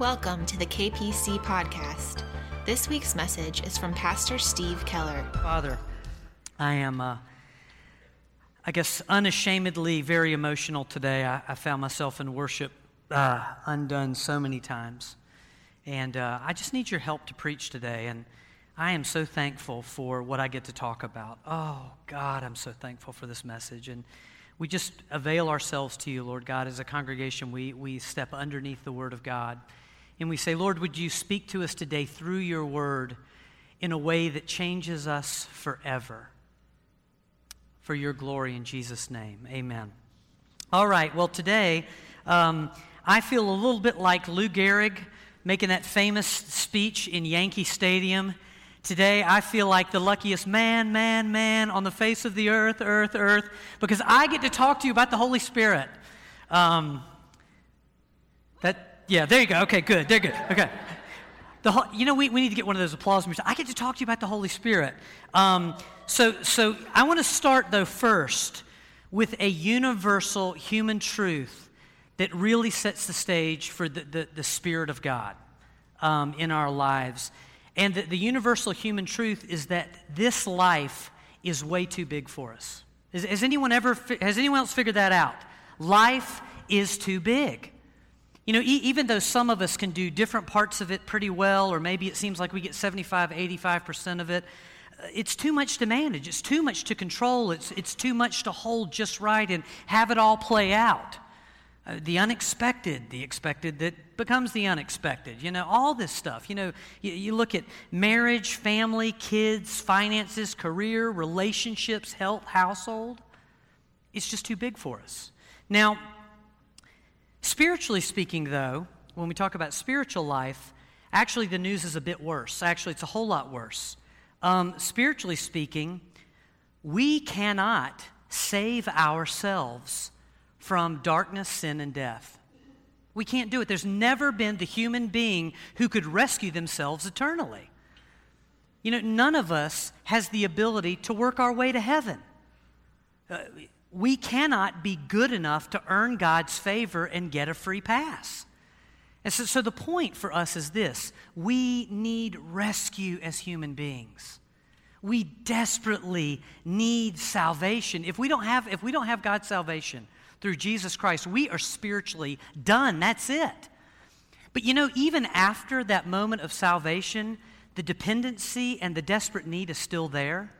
Welcome to the KPC podcast. This week's message is from Pastor Steve Keller. Father, I am, unashamedly very emotional today. I found myself in worship undone so many times. And I just need your help to preach today. And I am so thankful for what I get to talk about. Oh, God, I'm so thankful for this message. And we just avail ourselves to you, Lord God. As a congregation, we step underneath the Word of God. And we say, Lord, would you speak to us today through your Word in a way that changes us forever? For your glory in Jesus' name. Amen. All right, well, today, I feel a little bit like Lou Gehrig making that famous speech in Yankee Stadium. Today, I feel like the luckiest man on the face of the earth, because I get to talk to you about the Holy Spirit. There you go. Okay, good. They're good. Okay. We need to get one of those applause music. I get to talk to you about the Holy Spirit. So I want to start, though, first with a universal human truth that really sets the stage for the Spirit of God in our lives. And the universal human truth is that this life is way too big for us. Has anyone else figured that out? Life is too big. You know, even though some of us can do different parts of it pretty well, or maybe it seems like we get 75, 85% of it, it's too much to manage. It's too much to control. It's too much to hold just right and have it all play out. The expected that becomes the unexpected, all this stuff. You look at marriage, family, kids, finances, career, relationships, health, household. It's just too big for us. Now, spiritually speaking, though, when we talk about spiritual life, actually the news is a bit worse. Actually, it's a whole lot worse. Spiritually speaking, we cannot save ourselves from darkness, sin, and death. We can't do it. There's never been the human being who could rescue themselves eternally. None of us has the ability to work our way to heaven. We cannot be good enough to earn God's favor and get a free pass. And so the point for us is this: we need rescue as human beings. We desperately need salvation. If we don't have God's salvation through Jesus Christ, we are spiritually done. That's it. But even after that moment of salvation, the dependency and the desperate need is still there.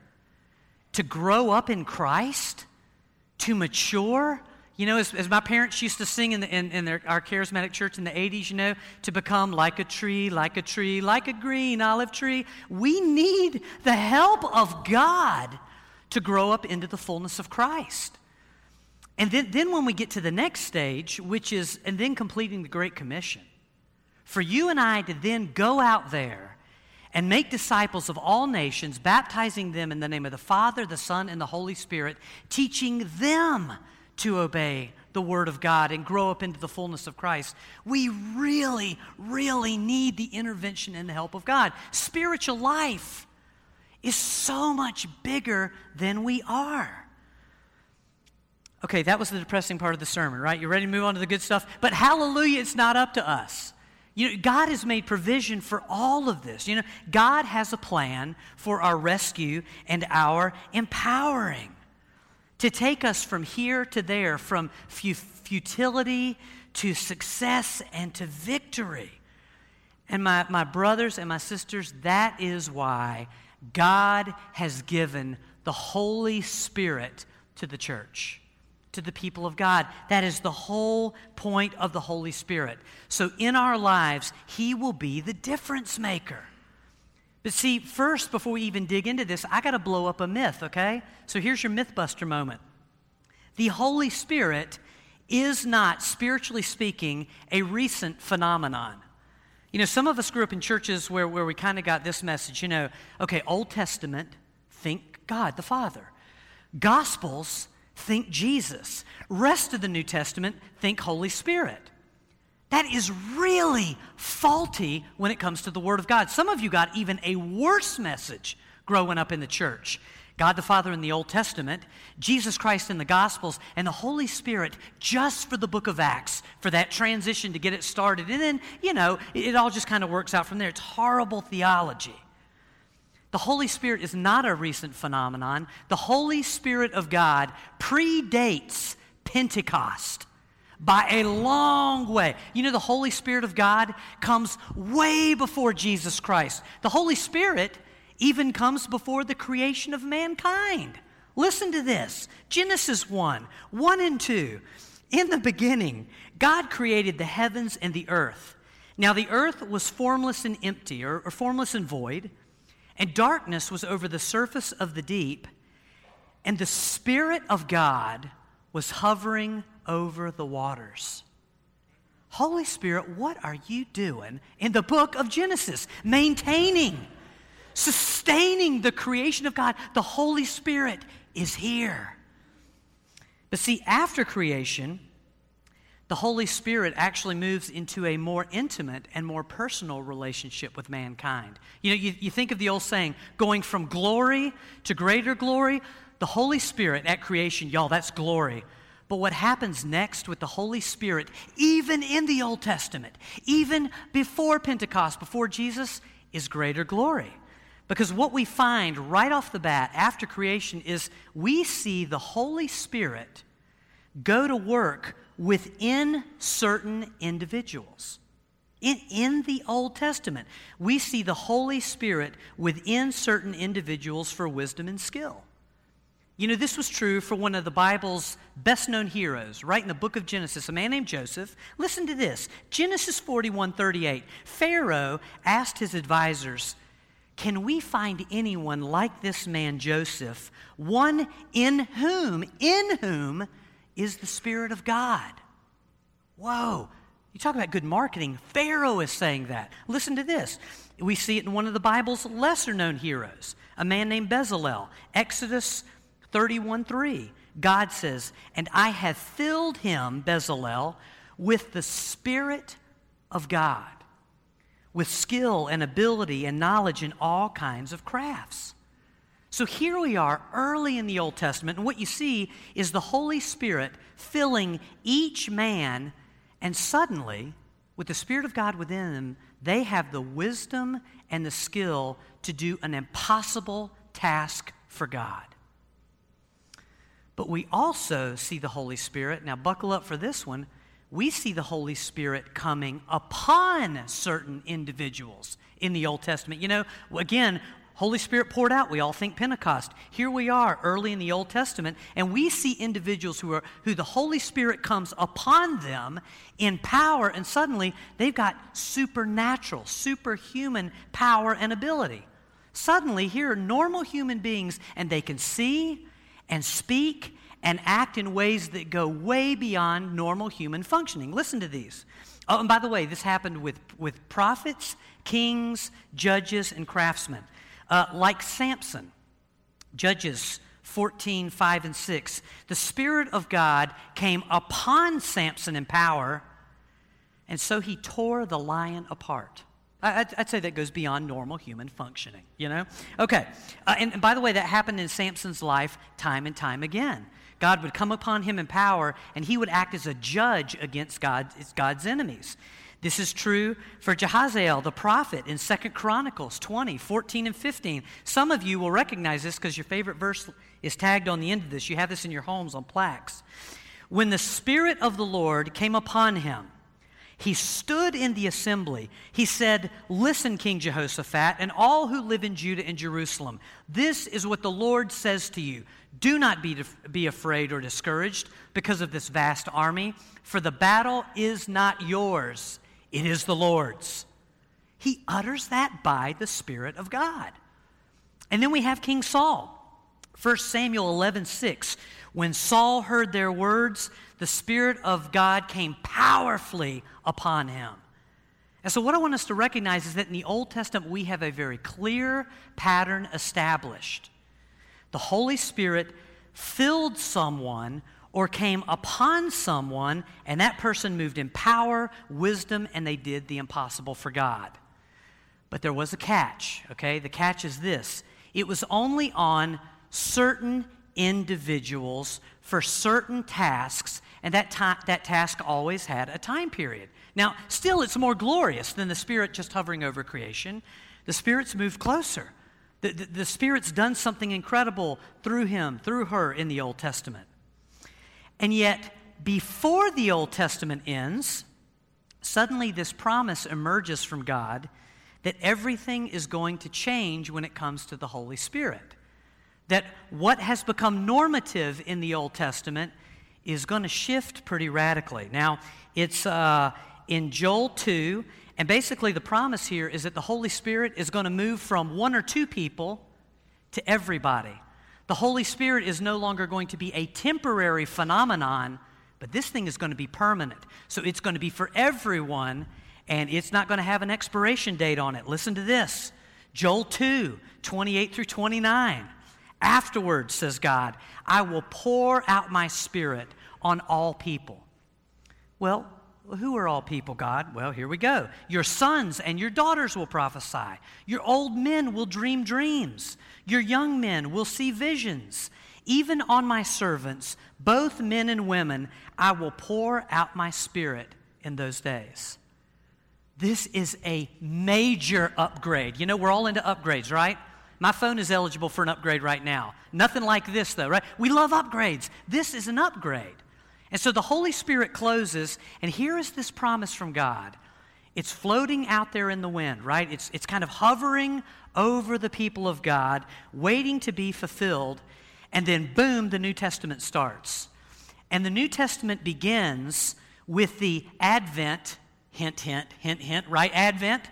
To grow up in Christ, to mature, as my parents used to sing in our charismatic church in the 80s, to become like a tree, like a green olive tree. We need the help of God to grow up into the fullness of Christ. And then when we get to the next stage, which is completing the Great Commission, for you and I to then go out there and make disciples of all nations, baptizing them in the name of the Father, the Son, and the Holy Spirit, teaching them to obey the Word of God and grow up into the fullness of Christ, we really, really need the intervention and the help of God. Spiritual life is so much bigger than we are. Okay, that was the depressing part of the sermon, right? You ready to move on to the good stuff? But hallelujah, it's not up to us. God has made provision for all of this. God has a plan for our rescue and our empowering to take us from here to there, from futility to success and to victory. And my brothers and my sisters, that is why God has given the Holy Spirit to the church, to the people of God. That is the whole point of the Holy Spirit. So in our lives, He will be the difference maker. But see, first, before we even dig into this, I got to blow up a myth, okay? So here's your mythbuster moment. The Holy Spirit is not, spiritually speaking, a recent phenomenon. Some of us grew up in churches where we kind of got this message, okay, Old Testament, think God the Father. Gospels, think Jesus. Rest of the New Testament, think Holy Spirit. That is really faulty when it comes to the Word of God. Some of you got even a worse message growing up in the church. God the Father in the Old Testament, Jesus Christ in the Gospels, and the Holy Spirit just for the book of Acts, for that transition to get it started. And then, you know, it all just kind of works out from there. It's horrible theology. The Holy Spirit is not a recent phenomenon. The Holy Spirit of God predates Pentecost by a long way. You know, the Holy Spirit of God comes way before Jesus Christ. The Holy Spirit even comes before the creation of mankind. Listen to this. Genesis 1:1-2. In the beginning, God created the heavens and the earth. Now the earth was formless and empty, or formless and void, and darkness was over the surface of the deep, and the Spirit of God was hovering over the waters. Holy Spirit, what are you doing in the book of Genesis? Maintaining, sustaining the creation of God. The Holy Spirit is here. But see, after creation, the Holy Spirit actually moves into a more intimate and more personal relationship with mankind. You know, you think of the old saying, going from glory to greater glory. The Holy Spirit at creation, y'all, that's glory. But what happens next with the Holy Spirit, even in the Old Testament, even before Pentecost, before Jesus, is greater glory. Because what we find right off the bat after creation is we see the Holy Spirit go to work within certain individuals. In the Old Testament, we see the Holy Spirit within certain individuals for wisdom and skill. You know, this was true for one of the Bible's best-known heroes, right in the book of Genesis, a man named Joseph. Listen to this, Genesis 41:38. Pharaoh asked his advisors, "Can we find anyone like this man Joseph, one in whom is the Spirit of God?" Whoa, you talk about good marketing. Pharaoh is saying that. Listen to this. We see it in one of the Bible's lesser-known heroes, a man named Bezalel. Exodus 31:3. God says, "And I have filled him," Bezalel, "with the Spirit of God, with skill and ability and knowledge in all kinds of crafts." So here we are early in the Old Testament, and what you see is the Holy Spirit filling each man, and suddenly, with the Spirit of God within them, they have the wisdom and the skill to do an impossible task for God. But we also see the Holy Spirit, now buckle up for this one, we see the Holy Spirit coming upon certain individuals in the Old Testament. You know, again, Holy Spirit poured out. We all think Pentecost. Here we are early in the Old Testament, and we see individuals who the Holy Spirit comes upon them in power, and suddenly they've got supernatural, superhuman power and ability. Suddenly, here are normal human beings, and they can see and speak and act in ways that go way beyond normal human functioning. Listen to these. Oh, and by the way, this happened with prophets, kings, judges, and craftsmen. Like Samson, Judges 14:5-6, the Spirit of God came upon Samson in power, and so he tore the lion apart. I'd say that goes beyond normal human functioning, you know? Okay, and by the way, that happened in Samson's life time and time again. God would come upon him in power, and he would act as a judge against God's enemies. This is true for Jehazael, the prophet, in Second Chronicles 20:14-15. Some of you will recognize this because your favorite verse is tagged on the end of this. You have this in your homes on plaques. When the Spirit of the Lord came upon him, he stood in the assembly. He said, "Listen, King Jehoshaphat, and all who live in Judah and Jerusalem. This is what the Lord says to you. Do not be afraid or discouraged because of this vast army, for the battle is not yours. It is the Lord's." He utters that by the Spirit of God. And then we have King Saul. 1 Samuel 11:6. When Saul heard their words, the Spirit of God came powerfully upon him. And so what I want us to recognize is that in the Old Testament, we have a very clear pattern established. The Holy Spirit filled someone or came upon someone, and that person moved in power, wisdom, and they did the impossible for God. But there was a catch, okay? The catch is this. It was only on certain individuals for certain tasks, and that task always had a time period. Now, still, it's more glorious than the Spirit just hovering over creation. The Spirit's moved closer. The Spirit's done something incredible through him, through her in the Old Testament. And yet, before the Old Testament ends, suddenly this promise emerges from God that everything is going to change when it comes to the Holy Spirit. That what has become normative in the Old Testament is going to shift pretty radically. Now, it's in Joel 2, and basically the promise here is that the Holy Spirit is going to move from one or two people to everybody. The Holy Spirit is no longer going to be a temporary phenomenon, but this thing is going to be permanent. So it's going to be for everyone, and it's not going to have an expiration date on it. Listen to this. Joel 2, 28 through 29. Afterwards, says God, I will pour out my Spirit on all people. Well, who are all people, God? Well, here we go. Your sons and your daughters will prophesy. Your old men will dream dreams. Your young men will see visions. Even on my servants, both men and women, I will pour out my Spirit in those days. This is a major upgrade. You know, we're all into upgrades, right? My phone is eligible for an upgrade right now. Nothing like this, though, right? We love upgrades. This is an upgrade. And so the Holy Spirit closes, and here is this promise from God. It's floating out there in the wind, right? It's kind of hovering over the people of God, waiting to be fulfilled, and then, boom, the New Testament starts. And the New Testament begins with the advent, hint, hint, right? Advent.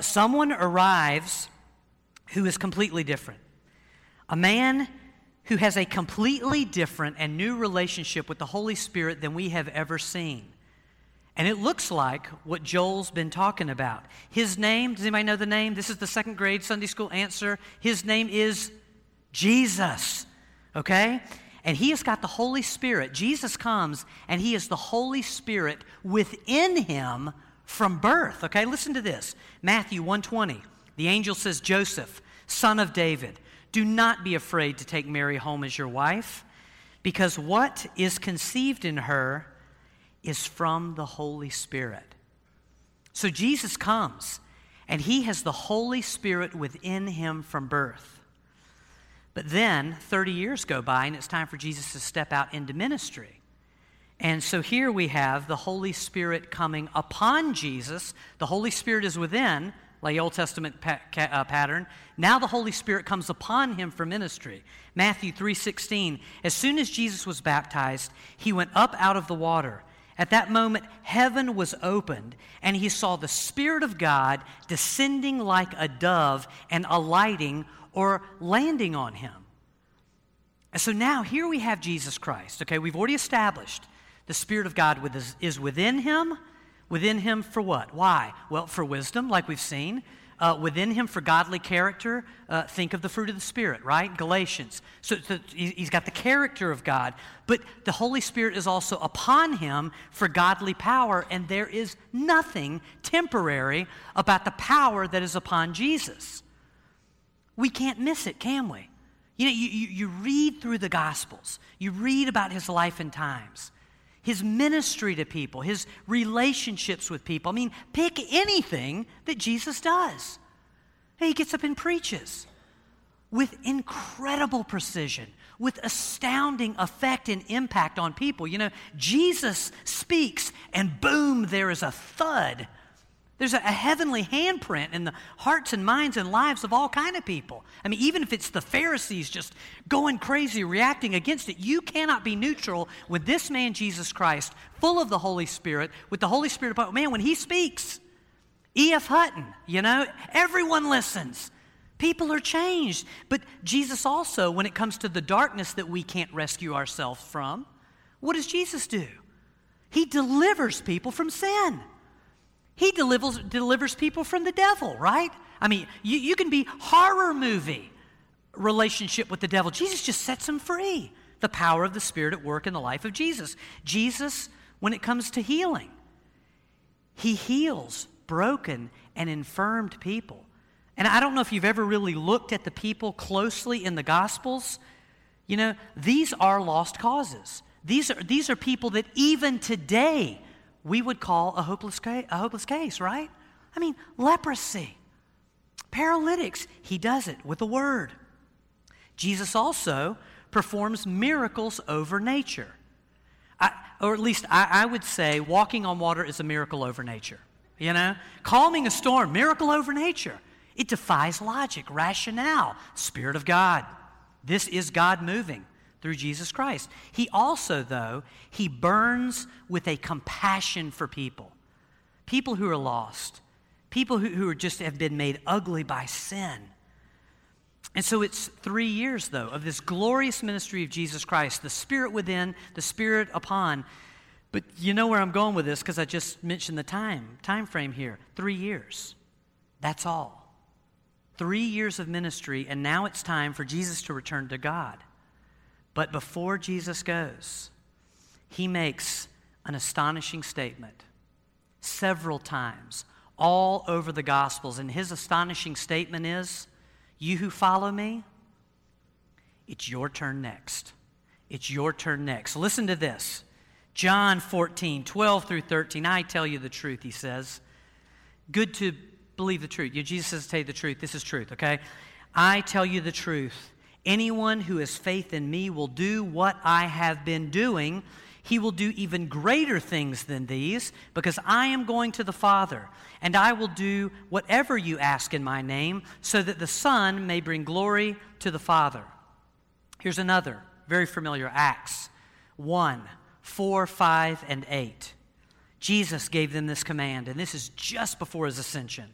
Someone arrives who is completely different. A man who has a completely different and new relationship with the Holy Spirit than we have ever seen. And it looks like what Joel's been talking about. His name, does anybody know the name? This is the second grade Sunday school answer. His name is Jesus, okay? And he has got the Holy Spirit. Jesus comes, and he is the Holy Spirit within him from birth, okay? Listen to this. Matthew 1:20. The angel says, Joseph, son of David, do not be afraid to take Mary home as your wife, because what is conceived in her is from the Holy Spirit. So Jesus comes, and he has the Holy Spirit within him from birth. But then 30 years go by, and it's time for Jesus to step out into ministry. And so here we have the Holy Spirit coming upon Jesus. The Holy Spirit is within, like the Old Testament pattern. Now the Holy Spirit comes upon him for ministry. Matthew 3:16, as soon as Jesus was baptized, he went up out of the water. At that moment, heaven was opened, and he saw the Spirit of God descending like a dove and alighting or landing on him. And so now here we have Jesus Christ. Okay, we've already established the Spirit of God is within him. Within him for what? Why? Well, for wisdom, like we've seen. Within him for godly character. Think of the fruit of the Spirit, right? Galatians. So he's got the character of God. But the Holy Spirit is also upon him for godly power, and there is nothing temporary about the power that is upon Jesus. We can't miss it, can we? You know, you read through the Gospels. You read about his life and times. His ministry to people, his relationships with people. I mean, pick anything that Jesus does. He gets up and preaches with incredible precision, with astounding effect and impact on people. You know, Jesus speaks and boom, there is a thud. There's a heavenly handprint in the hearts and minds and lives of all kind of people. I mean, even if it's the Pharisees just going crazy, reacting against it, you cannot be neutral with this man, Jesus Christ, full of the Holy Spirit, with the Holy Spirit. Man, when he speaks, E.F. Hutton, you know, everyone listens. People are changed. But Jesus also, when it comes to the darkness that we can't rescue ourselves from, what does Jesus do? He delivers people from sin. He delivers people from the devil, right? I mean, you can be horror movie relationship with the devil. Jesus just sets him free. The power of the Spirit at work in the life of Jesus. Jesus, when it comes to healing, he heals broken and infirmed people. And I don't know if you've ever really looked at the people closely in the Gospels. You know, these are lost causes. These are people that even today we would call a hopeless case, right? I mean, leprosy, paralytics. He does it with the word. Jesus also performs miracles over nature. I would say walking on water is a miracle over nature. You know, calming a storm, miracle over nature. It defies logic, rationale, Spirit of God. This is God moving through Jesus Christ. He also, though, he burns with a compassion for people. People who are lost. People who are just have been made ugly by sin. And so it's 3 years, though, of this glorious ministry of Jesus Christ, the Spirit within, the Spirit upon. But you know where I'm going with this because I just mentioned the time frame here. 3 years. That's all. 3 years of ministry, and now it's time for Jesus to return to God. But before Jesus goes, he makes an astonishing statement several times all over the Gospels. And his astonishing statement is, you who follow me, it's your turn next. It's your turn next. Listen to this. John 14, 12 through 13. I tell you the truth, he says. Good to believe the truth. Jesus says, tell you the truth. This is truth, okay? I tell you the truth. Anyone who has faith in me will do what I have been doing. He will do even greater things than these, because I am going to the Father, and I will do whatever you ask in my name, so that the Son may bring glory to the Father. Here's another, very familiar, Acts 1, 4, 5, and 8. Jesus gave them this command, and this is just before his ascension.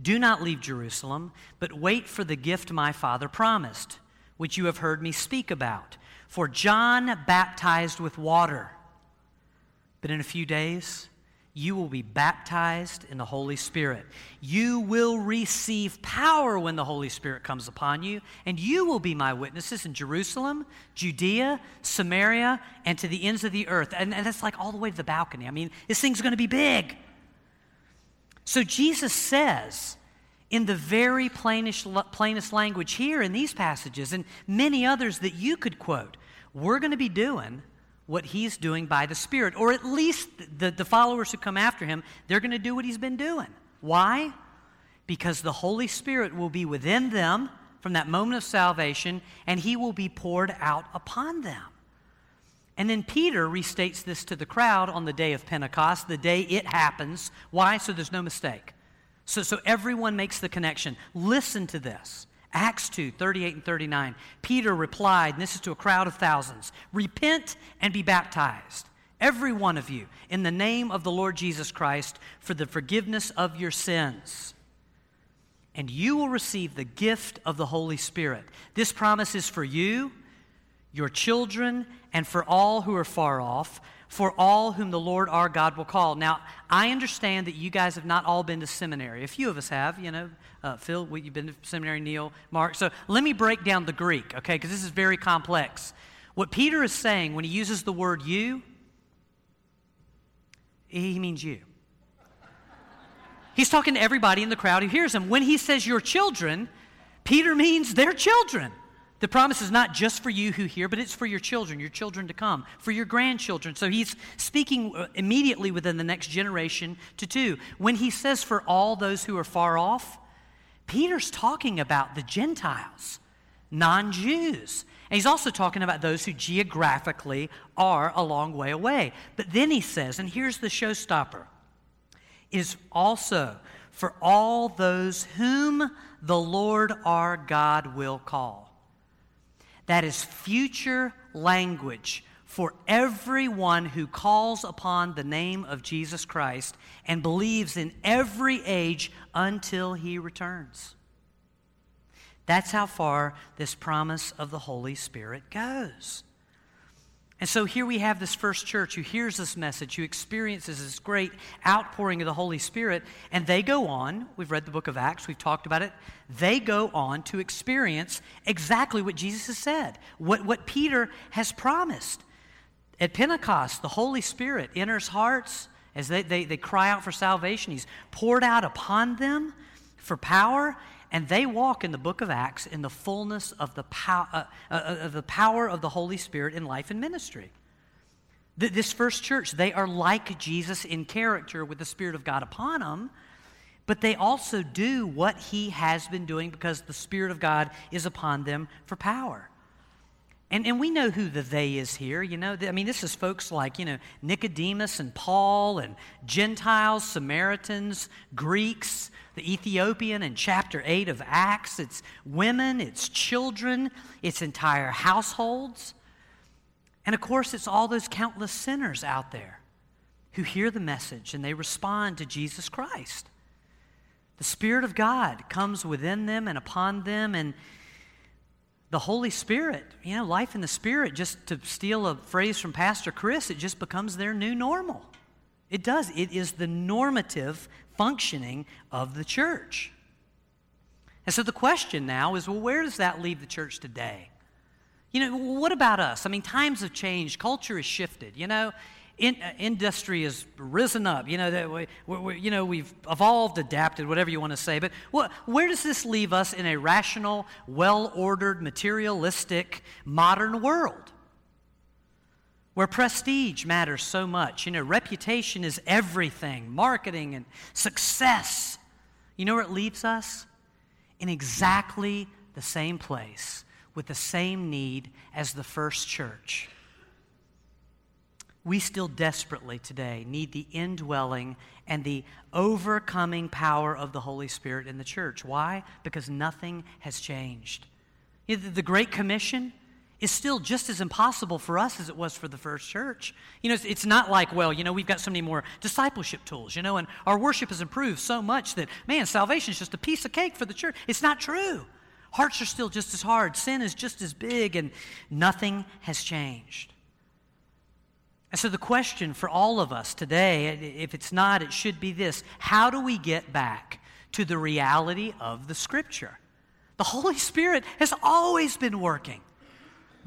Do not leave Jerusalem, but wait for the gift my Father promised, which you have heard me speak about. For John baptized with water, but in a few days you will be baptized in the Holy Spirit. You will receive power when the Holy Spirit comes upon you, and you will be my witnesses in Jerusalem, Judea, Samaria, and to the ends of the earth. And that's like all the way to the balcony. I mean, this thing's going to be big. So Jesus says, in the very plainest language here in these passages and many others that you could quote, we're going to be doing what he's doing by the Spirit, or at least the followers who come after him, they're going to do what he's been doing. Why? Because the Holy Spirit will be within them from that moment of salvation, and he will be poured out upon them. And then Peter restates this to the crowd on the day of Pentecost, the day it happens. Why? So there's no mistake. So everyone makes the connection. Listen to this. Acts 2, 38 and 39. Peter replied, and this is to a crowd of thousands, repent and be baptized, every one of you, in the name of the Lord Jesus Christ, for the forgiveness of your sins. And you will receive the gift of the Holy Spirit. This promise is for you, your children, and for all who are far off, for all whom the Lord our God will call. Now, I understand that you guys have not all been to seminary. A few of us have, you know. Phil, you've been to seminary, Neil, Mark. So let me break down the Greek, okay, because this is very complex. What Peter is saying when he uses the word you, he means you. He's talking to everybody in the crowd who hears him. When he says your children, Peter means their children. The promise is not just for you who hear, but it's for your children to come, for your grandchildren. So he's speaking immediately within the next generation to two. When he says for all those who are far off, Peter's talking about the Gentiles, non-Jews. And he's also talking about those who geographically are a long way away. But then he says, and here's the showstopper, is also for all those whom the Lord our God will call. That is future language for everyone who calls upon the name of Jesus Christ and believes in every age until he returns. That's how far this promise of the Holy Spirit goes. And so here we have this first church who hears this message, who experiences this great outpouring of the Holy Spirit, and they go on, we've read the book of Acts, we've talked about it, they go on to experience exactly what Jesus has said, what Peter has promised. At Pentecost, the Holy Spirit enters hearts as they cry out for salvation. He's poured out upon them for power, and they walk in the book of Acts in the fullness of the power of the Holy Spirit in life and ministry. This first church, they are like Jesus in character with the Spirit of God upon them, but they also do what he has been doing because the Spirit of God is upon them for power. And we know who the they is here, you know. I mean, this is folks like, you know, Nicodemus and Paul and Gentiles, Samaritans, Greeks, the Ethiopian in chapter 8 of Acts. It's women, it's children, it's entire households. And, of course, it's all those countless sinners out there who hear the message and they respond to Jesus Christ. The Spirit of God comes within them and upon them, and the Holy Spirit, you know, life in the Spirit, just to steal a phrase from Pastor Chris, it just becomes their new normal. It does. It is the normative functioning of the church. And so the question now is, well, where does that leave the church today? You know, what about us? I mean, times have changed. Culture has shifted, you know. Industry has risen up. You know, we've evolved, adapted, whatever you want to say. But where does this leave us in a rational, well-ordered, materialistic, modern world where prestige matters so much? You know, reputation is everything, marketing and success. You know where it leaves us? In exactly the same place with the same need as the first church. We still desperately today need the indwelling and the overcoming power of the Holy Spirit in the church. Why? Because nothing has changed. The Great Commission is still just as impossible for us as it was for the first church. You know, it's not like, well, you know, we've got so many more discipleship tools, you know, and our worship has improved so much that, man, salvation is just a piece of cake for the church. It's not true. Hearts are still just as hard. Sin is just as big, and nothing has changed. And so the question for all of us today, if it's not, it should be this: how do we get back to the reality of the Scripture? The Holy Spirit has always been working.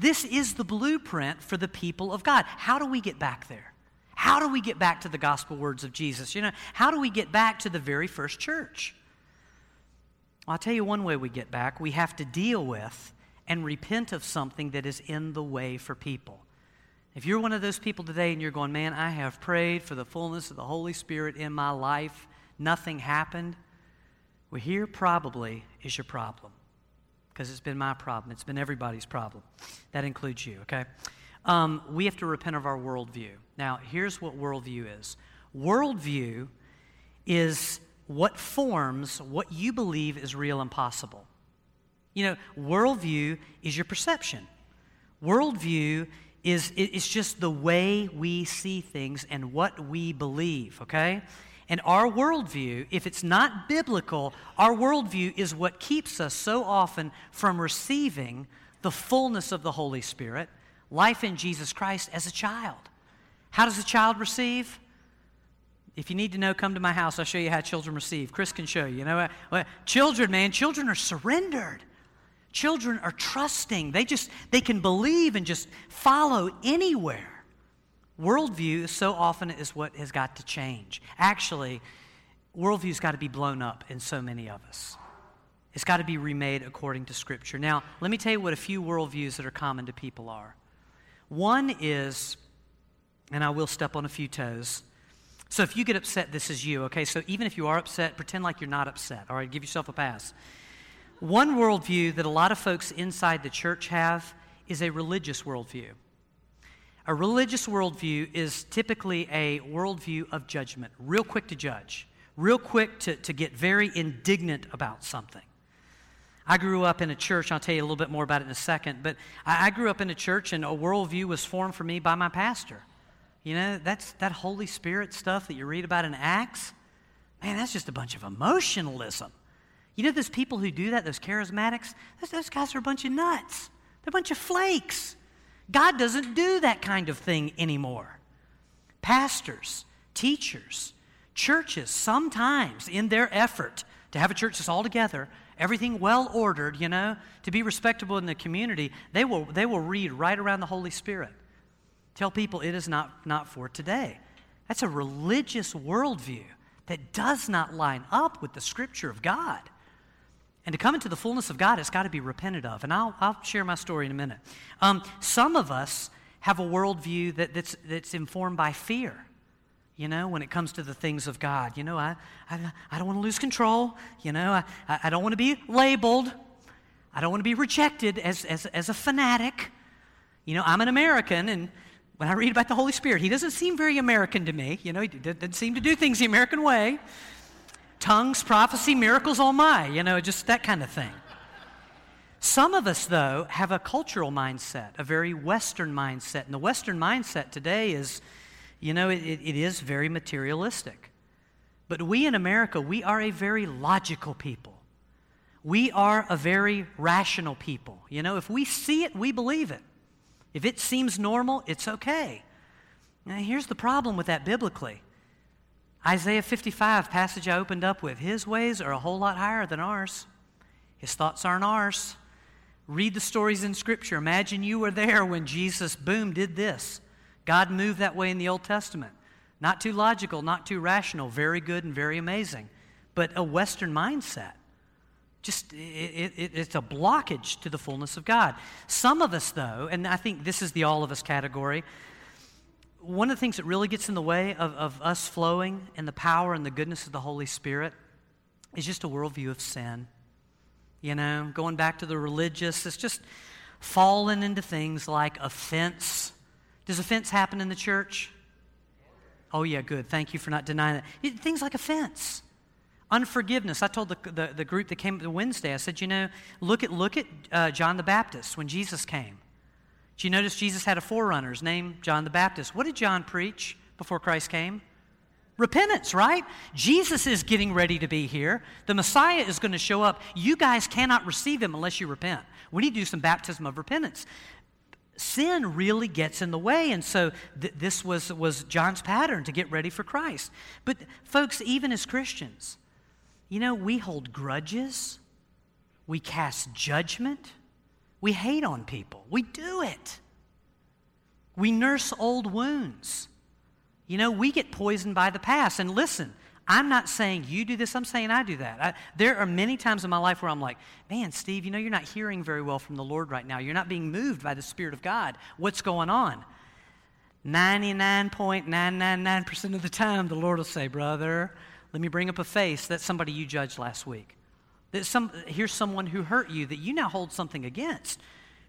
This is the blueprint for the people of God. How do we get back there? How do we get back to the gospel words of Jesus? You know, how do we get back to the very first church? Well, I'll tell you one way we get back. We have to deal with and repent of something that is in the way for people. If you're one of those people today and you're going, man, I have prayed for the fullness of the Holy Spirit in my life, nothing happened, well, here probably is your problem, because it's been my problem. It's been everybody's problem. That includes you, okay? We have to repent of our worldview. Now, here's what worldview is. Worldview is what forms what you believe is real and possible. You know, worldview is your perception. Worldview is it's just the way we see things and what we believe, okay? And our worldview, if it's not biblical, our worldview is what keeps us so often from receiving the fullness of the Holy Spirit, life in Jesus Christ as a child. How does a child receive? If you need to know, come to my house. I'll show you how children receive. Chris can show you. You know, children, man, children are surrendered. Children are trusting. They can believe and just follow anywhere. Worldview so often is what has got to change. Actually, worldview's got to be blown up in so many of us. It's got to be remade according to Scripture. Now, let me tell you what a few worldviews that are common to people are. One is, and I will step on a few toes, so if you get upset, this is you, okay? So even if you are upset, pretend like you're not upset, all right? Give yourself a pass. One worldview that a lot of folks inside the church have is a religious worldview. A religious worldview is typically a worldview of judgment, real quick to judge, real quick to get very indignant about something. I grew up in a church, I'll tell you a little bit more about it in a second, but I grew up in a church and a worldview was formed for me by my pastor. You know, that's that Holy Spirit stuff that you read about in Acts, man, that's just a bunch of emotionalism. You know those people who do that, those charismatics? Those guys are a bunch of nuts. They're a bunch of flakes. God doesn't do that kind of thing anymore. Pastors, teachers, churches, sometimes in their effort to have a church that's all together, everything well-ordered, you know, to be respectable in the community, they will read right around the Holy Spirit. Tell people it is not for today. That's a religious worldview that does not line up with the Scripture of God. And to come into the fullness of God, it's got to be repented of. And I'll share my story in a minute. Some of us have a worldview that's informed by fear, you know, when it comes to the things of God. You know, I don't want to lose control. You know, I don't want to be labeled. I don't want to be rejected as a fanatic. You know, I'm an American, and when I read about the Holy Spirit, he doesn't seem very American to me. You know, he doesn't seem to do things the American way. Tongues, prophecy, miracles, oh my, you know, just that kind of thing. Some of us, though, have a cultural mindset, a very Western mindset. And the Western mindset today is, you know, it is very materialistic. But we in America, we are a very logical people. We are a very rational people. You know, if we see it, we believe it. If it seems normal, it's okay. Now, here's the problem with that biblically. Isaiah 55, passage I opened up with, his ways are a whole lot higher than ours. His thoughts aren't ours. Read the stories in Scripture. Imagine you were there when Jesus, boom, did this. God moved that way in the Old Testament. Not too logical, not too rational, very good and very amazing. But a Western mindset. Just, it's a blockage to the fullness of God. Some of us, though, and I think this is the all of us category, one of the things that really gets in the way of us flowing in the power and the goodness of the Holy Spirit is just a worldview of sin. You know, going back to the religious, it's just falling into things like offense. Does offense happen in the church? Oh, yeah, good. Thank you for not denying that. Things like offense. Unforgiveness. I told the group that came Wednesday, I said, you know, look at John the Baptist when Jesus came. Do you notice Jesus had a forerunner? His name, John the Baptist. What did John preach before Christ came? Repentance, right? Jesus is getting ready to be here. The Messiah is going to show up. You guys cannot receive him unless you repent. We need to do some baptism of repentance. Sin really gets in the way, and so this was John's pattern to get ready for Christ. But folks, even as Christians, you know, we hold grudges, we cast judgment, we hate on people. We do it. We nurse old wounds. You know, we get poisoned by the past. And listen, I'm not saying you do this, I'm saying I do that. There are many times in my life where I'm like, man, Steve, you know, you're not hearing very well from the Lord right now. You're not being moved by the Spirit of God. What's going on? 99.999% of the time, the Lord will say, brother, let me bring up a face. That's somebody you judged last week. Here's someone who hurt you that you now hold something against.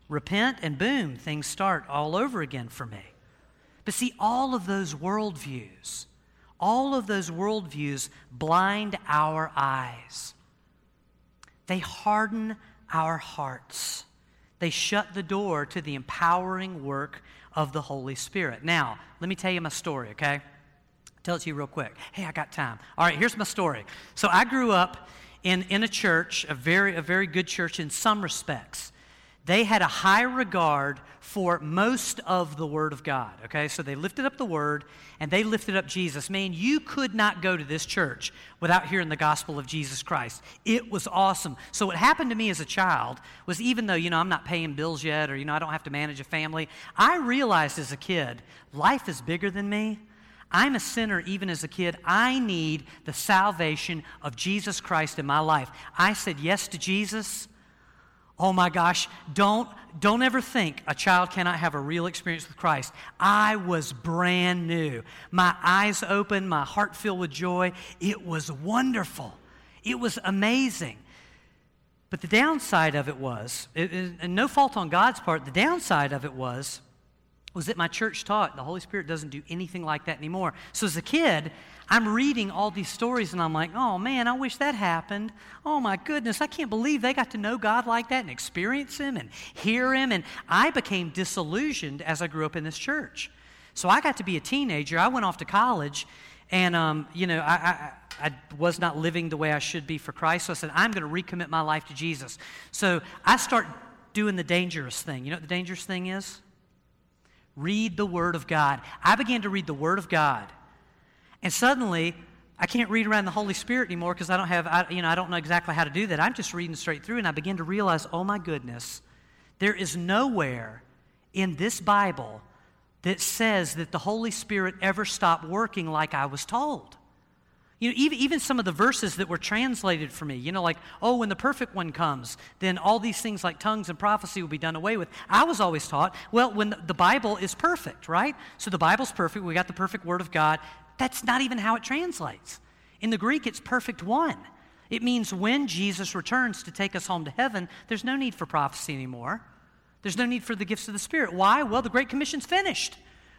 Repent, and boom, things start all over again for me. But see, all of those worldviews blind our eyes. They harden our hearts. They shut the door to the empowering work of the Holy Spirit. Now, let me tell you my story, okay? Tell it to you real quick. Hey, I got time. All right, here's my story. So I grew up in a church, a very good church in some respects. They had a high regard for most of the Word of God, okay? So they lifted up the Word, and they lifted up Jesus. Man, you could not go to this church without hearing the gospel of Jesus Christ. It was awesome. So what happened to me as a child was, even though, you know, I'm not paying bills yet, or, you know, I don't have to manage a family, I realized as a kid, life is bigger than me. I'm a sinner even as a kid. I need the salvation of Jesus Christ in my life. I said yes to Jesus. Oh my gosh, don't ever think a child cannot have a real experience with Christ. I was brand new. My eyes open, my heart filled with joy. It was wonderful. It was amazing. But the downside of it was, and no fault on God's part, the downside of it was that my church taught the Holy Spirit doesn't do anything like that anymore. So as a kid, I'm reading all these stories, and I'm like, oh, man, I wish that happened. Oh, my goodness, I can't believe they got to know God like that and experience him and hear him. And I became disillusioned as I grew up in this church. So I got to be a teenager. I went off to college, and, you know, I was not living the way I should be for Christ. So I said, I'm going to recommit my life to Jesus. So I start doing the dangerous thing. You know what the dangerous thing is? Read the Word of God. I began to read the Word of God, and suddenly I can't read around the Holy Spirit anymore because I don't know exactly how to do that. I'm just reading straight through, and I began to realize, oh my goodness, there is nowhere in this Bible that says that the Holy Spirit ever stopped working like I was told. You know, even some of the verses that were translated for me, you know, like, oh, when the perfect one comes, then all these things like tongues and prophecy will be done away with. I was always taught, well, when the Bible is perfect, right? So the Bible's perfect. We got the perfect Word of God. That's not even how it translates. In the Greek, it's perfect one. It means when Jesus returns to take us home to heaven, there's no need for prophecy anymore. There's no need for the gifts of the Spirit. Why? Well, the Great Commission's finished.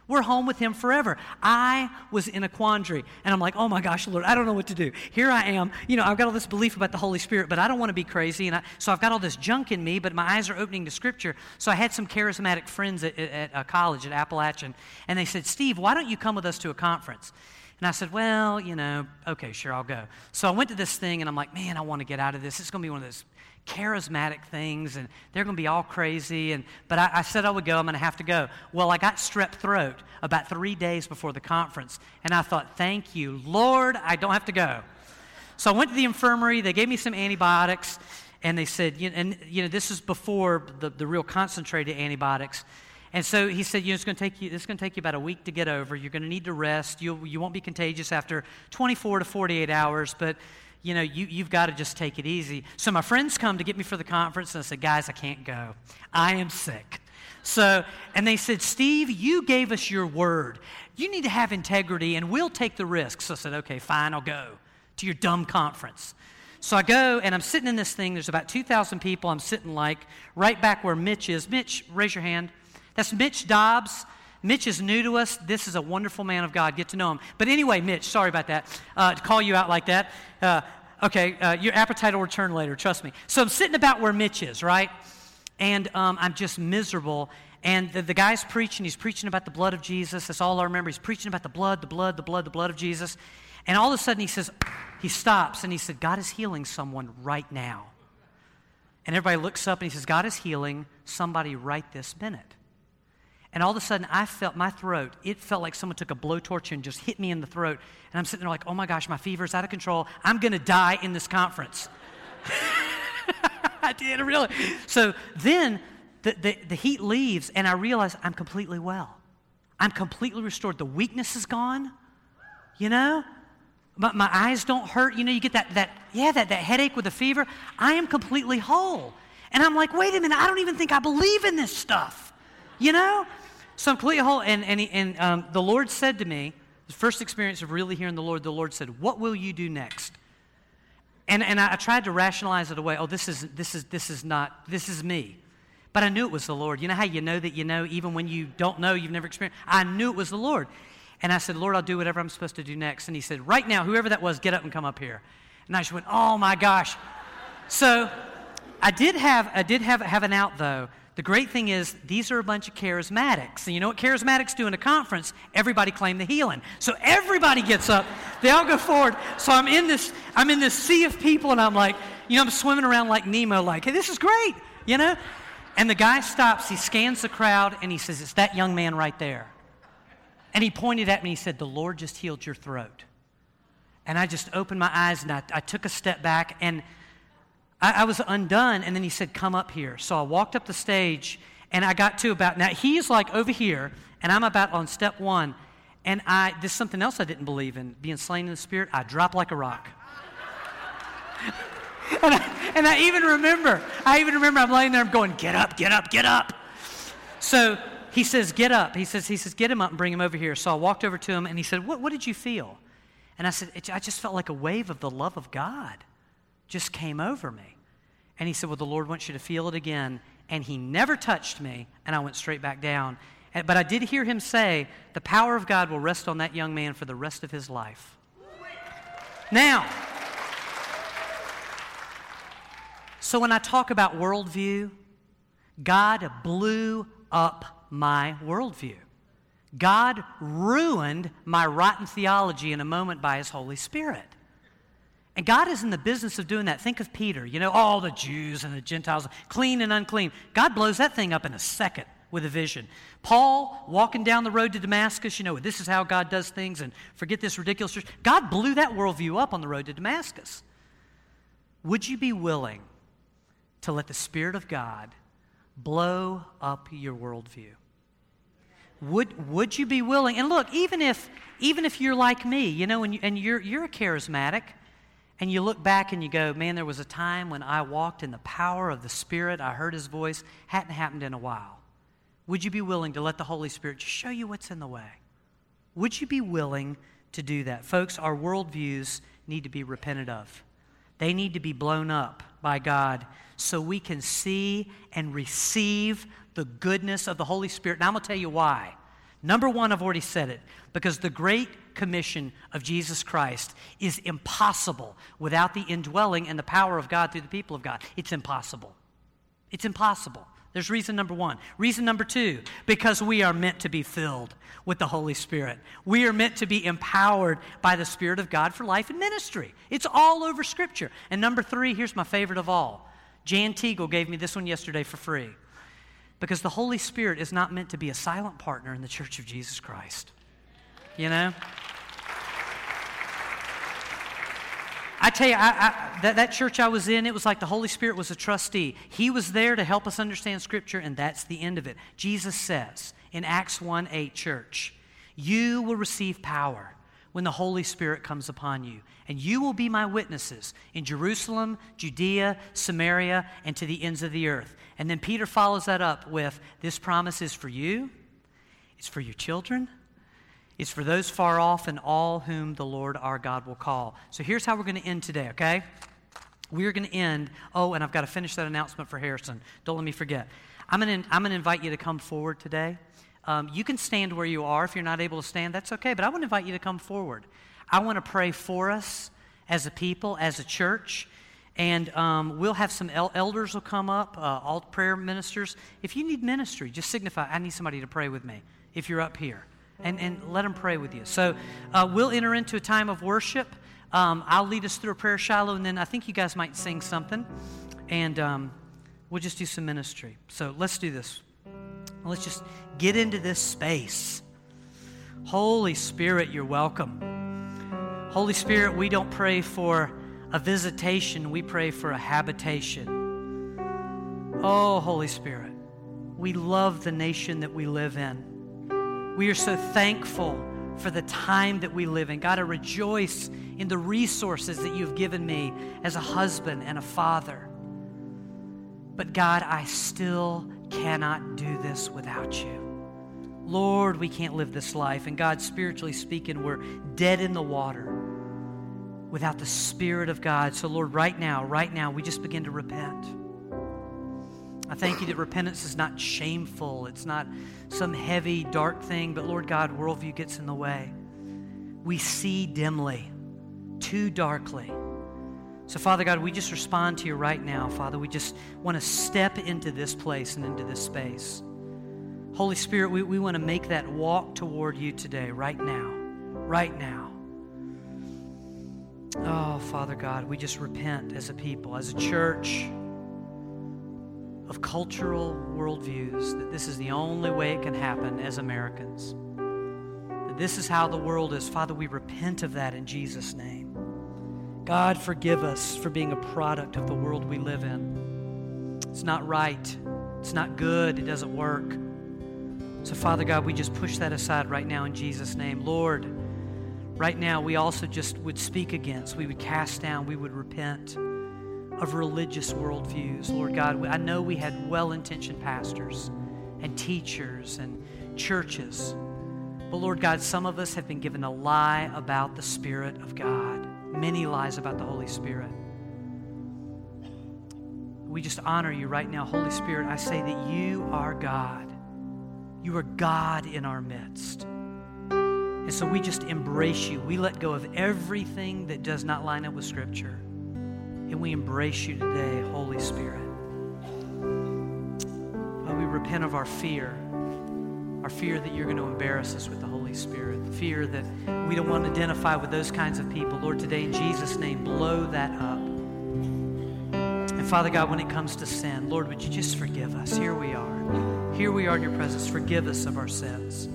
We're home with him forever. I was in a quandary, and I'm like, oh my gosh, Lord, I don't know what to do. Here I am. You know, I've got all this belief about the Holy Spirit, but I don't want to be crazy, and so I've got all this junk in me, but my eyes are opening to Scripture. So I had some charismatic friends at college at Appalachian, and they said, Steve, why don't you come with us to a conference? And I said, well, you know, okay, sure, I'll go. So I went to this thing, and I'm like, man, I want to get out of this. It's going to be one of those charismatic things, and they're going to be all crazy. But I said I would go. I'm going to have to go. Well, I got strep throat about 3 days before the conference, and I thought, thank you, Lord, I don't have to go. So I went to the infirmary. They gave me some antibiotics, and they said, this is before the real concentrated antibiotics. And so he said, it's going to take you about a week to get over. You're going to need to rest. You won't be contagious after 24 to 48 hours, but you know, you've got to just take it easy. So my friends come to get me for the conference, and I said, guys, I can't go. I am sick. And they said, Steve, you gave us your word. You need to have integrity, and we'll take the risk. So I said, okay, fine, I'll go to your dumb conference. So I go, and I'm sitting in this thing. There's about 2,000 people. I'm sitting, like, right back where Mitch is. Mitch, raise your hand. That's Mitch Dobbs. Mitch is new to us. This is a wonderful man of God. Get to know him. But anyway, Mitch, sorry about that, to call you out like that. Your appetite will return later, trust me. So I'm sitting about where Mitch is, right? And I'm just miserable. And the guy's preaching. He's preaching about the blood of Jesus. That's all I remember. He's preaching about the blood of Jesus. And all of a sudden he stops, and he said, God is healing someone right now. And everybody looks up, and he says, God is healing somebody right this minute. And all of a sudden, I felt my throat. It felt like someone took a blowtorch and just hit me in the throat. And I'm sitting there like, oh my gosh, my fever's out of control. I'm going to die in this conference. I did, really. So then the heat leaves, and I realize I'm completely well. I'm completely restored. The weakness is gone, you know. My eyes don't hurt. You know, you get that headache with the fever. I am completely whole. And I'm like, wait a minute, I don't even think I believe in this stuff, you know. So I'm completely whole, and the Lord said to me, the first experience of really hearing the Lord said, what will you do next? And I tried to rationalize it away. Oh, this is me. But I knew it was the Lord. You know how you know that you know, even when you don't know, you've never experienced. I knew it was the Lord. And I said, Lord, I'll do whatever I'm supposed to do next. And he said, right now, whoever that was, get up and come up here. And I just went, oh my gosh. So I did have an out though. The great thing is, these are a bunch of charismatics. And you know what charismatics do in a conference? Everybody claim the healing. So everybody gets up. They all go forward. So I'm in this sea of people, and I'm like, you know, I'm swimming around like Nemo, like, hey, this is great, you know? And the guy stops. He scans the crowd, and he says, it's that young man right there. And he pointed at me, and he said, the Lord just healed your throat. And I just opened my eyes, and I took a step back, and I was undone, and then he said, come up here. So I walked up the stage, and I got to about, now he's like over here, and I'm about on step one, and this is something else I didn't believe in, being slain in the Spirit. I dropped like a rock. and I even remember I'm laying there, I'm going, get up. So he says, get up. He says, get him up and bring him over here. So I walked over to him, and he said, what did you feel? And I said, I just felt like a wave of the love of God just came over me. And he said, well, the Lord wants you to feel it again. And he never touched me, and I went straight back down. But I did hear him say, the power of God will rest on that young man for the rest of his life. Now, so when I talk about worldview, God blew up my worldview. God ruined my rotten theology in a moment by his Holy Spirit. And God is in the business of doing that. Think of Peter, you know, all the Jews and the Gentiles, clean and unclean. God blows that thing up in a second with a vision. Paul walking down the road to Damascus, you know, this is how God does things, and forget this ridiculous church. God blew that worldview up on the road to Damascus. Would you be willing to let the Spirit of God blow up your worldview? Would you be willing? And look, even if you're like me, you know, and you're a charismatic, and you look back and you go, man, there was a time when I walked in the power of the Spirit. I heard His voice. Hadn't happened in a while. Would you be willing to let the Holy Spirit just show you what's in the way? Would you be willing to do that? Folks, our worldviews need to be repented of. They need to be blown up by God so we can see and receive the goodness of the Holy Spirit. And I'm going to tell you why. Number one, I've already said it, because the Great Commission of Jesus Christ is impossible without the indwelling and the power of God through the people of God. It's impossible. It's impossible. There's reason number one. Reason number two, because we are meant to be filled with the Holy Spirit. We are meant to be empowered by the Spirit of God for life and ministry. It's all over Scripture. And number three, here's my favorite of all. Jan Teagle gave me this one yesterday for free. Because the Holy Spirit is not meant to be a silent partner in the Church of Jesus Christ. You know? I tell you, that church I was in, it was like the Holy Spirit was a trustee. He was there to help us understand Scripture, and that's the end of it. Jesus says in Acts 1:8, church, you will receive power when the Holy Spirit comes upon you, and you will be my witnesses in Jerusalem, Judea, Samaria, and to the ends of the earth. And then Peter follows that up with, this promise is for you, it's for your children, it's for those far off and all whom the Lord our God will call. So here's how we're going to end today, okay? We're going to end, and I've got to finish that announcement for Harrison. Don't let me forget. I'm going to invite you to come forward today. You can stand where you are. If you're not able to stand, that's okay. But I want to invite you to come forward. I want to pray for us as a people, as a church. And we'll have some elders will come up, all prayer ministers. If you need ministry, just signify, I need somebody to pray with me if you're up here. And let them pray with you. So we'll enter into a time of worship. I'll lead us through a prayer, Shiloh, and then I think you guys might sing something. And we'll just do some ministry. So let's do this. Let's just get into this space. Holy Spirit, you're welcome. Holy Spirit, we don't pray for a visitation. We pray for a habitation. Oh, Holy Spirit, we love the nation that we live in. We are so thankful for the time that we live in. God, I rejoice in the resources that you've given me as a husband and a father. But God, I still cannot do this without you. Lord, we can't live this life. And God, spiritually speaking, we're dead in the water without the Spirit of God. So Lord, right now, we just begin to repent. I thank you that repentance is not shameful. It's not some heavy, dark thing. But Lord God, worldview gets in the way. We see dimly, too darkly. So, Father God, we just respond to you right now, Father. We just want to step into this place and into this space. Holy Spirit, we want to make that walk toward you today, right now. Oh, Father God, we just repent as a people, as a church, of cultural worldviews, that this is the only way it can happen as Americans, that this is how the world is. Father, we repent of that in Jesus' name. God, forgive us for being a product of the world we live in. It's not right. It's not good. It doesn't work. So, Father God, we just push that aside right now in Jesus' name. Lord, right now we also just would speak against, we would cast down, we would repent of religious worldviews. Lord God, I know we had well-intentioned pastors and teachers and churches, but Lord God, some of us have been given a lie about the Spirit of God. Many lies about the Holy Spirit. We just honor you right now. Holy Spirit, I say that you are God. You are God in our midst. And so we just embrace you. We let go of everything that does not line up with Scripture. And we embrace you today, Holy Spirit. Lord, we repent of our fear that you're going to embarrass us with the Holy Spirit, the fear that we don't want to identify with those kinds of people. Lord, today in Jesus' name, blow that up. And Father God, when it comes to sin, Lord, would you just forgive us? Here we are. Here we are in your presence. Forgive us of our sins.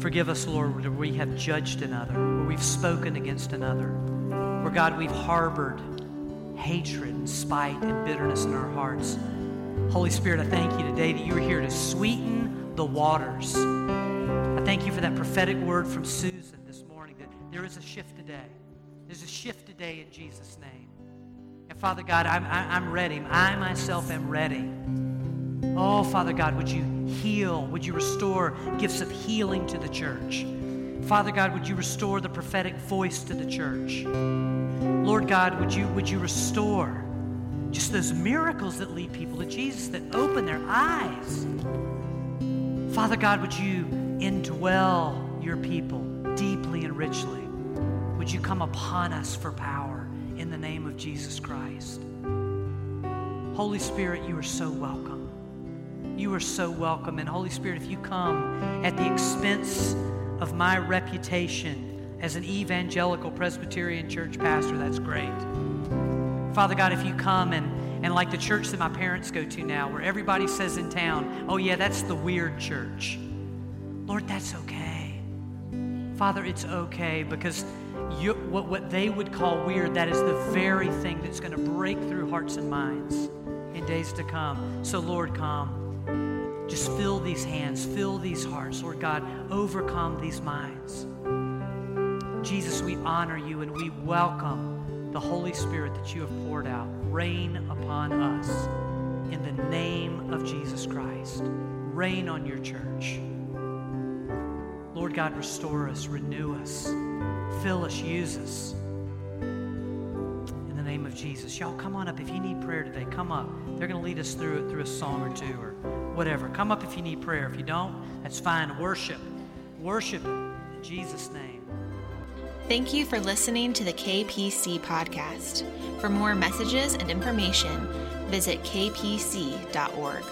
Forgive us, Lord, where we have judged another, where we've spoken against another, where, God, we've harbored hatred and spite and bitterness in our hearts. Holy Spirit, I thank you today that you are here to sweeten the waters. I thank you for that prophetic word from Susan this morning, that there is a shift today. There's a shift today in Jesus' name. And Father God, I'm ready. I myself am ready. Oh, Father God, would you heal? Would you restore gifts of healing to the church? Father God, would you restore the prophetic voice to the church? Lord God, would you restore just those miracles that lead people to Jesus, that open their eyes? Father God, would you indwell your people deeply and richly? Would you come upon us for power in the name of Jesus Christ? Holy Spirit, you are so welcome. You are so welcome. And Holy Spirit, if you come at the expense of my reputation as an evangelical Presbyterian church pastor, that's great. Father God, if you come and like the church that my parents go to now, where everybody says in town, oh yeah, that's the weird church. Lord, that's okay. Father, it's okay, because what they would call weird, that is the very thing that's going to break through hearts and minds in days to come. So Lord, come. Just fill these hands, fill these hearts, Lord God, overcome these minds. Jesus, we honor you and we welcome the Holy Spirit that you have poured out. Rain upon us in the name of Jesus Christ. Rain on your church. Lord God, restore us, renew us, fill us, use us. In the name of Jesus. Y'all come on up. If you need prayer today, come up. They're going to lead us through a song or two or whatever. Come up if you need prayer. If you don't, that's fine. Worship. Worship in Jesus' name. Thank you for listening to the KPC podcast. For more messages and information, visit kpc.org.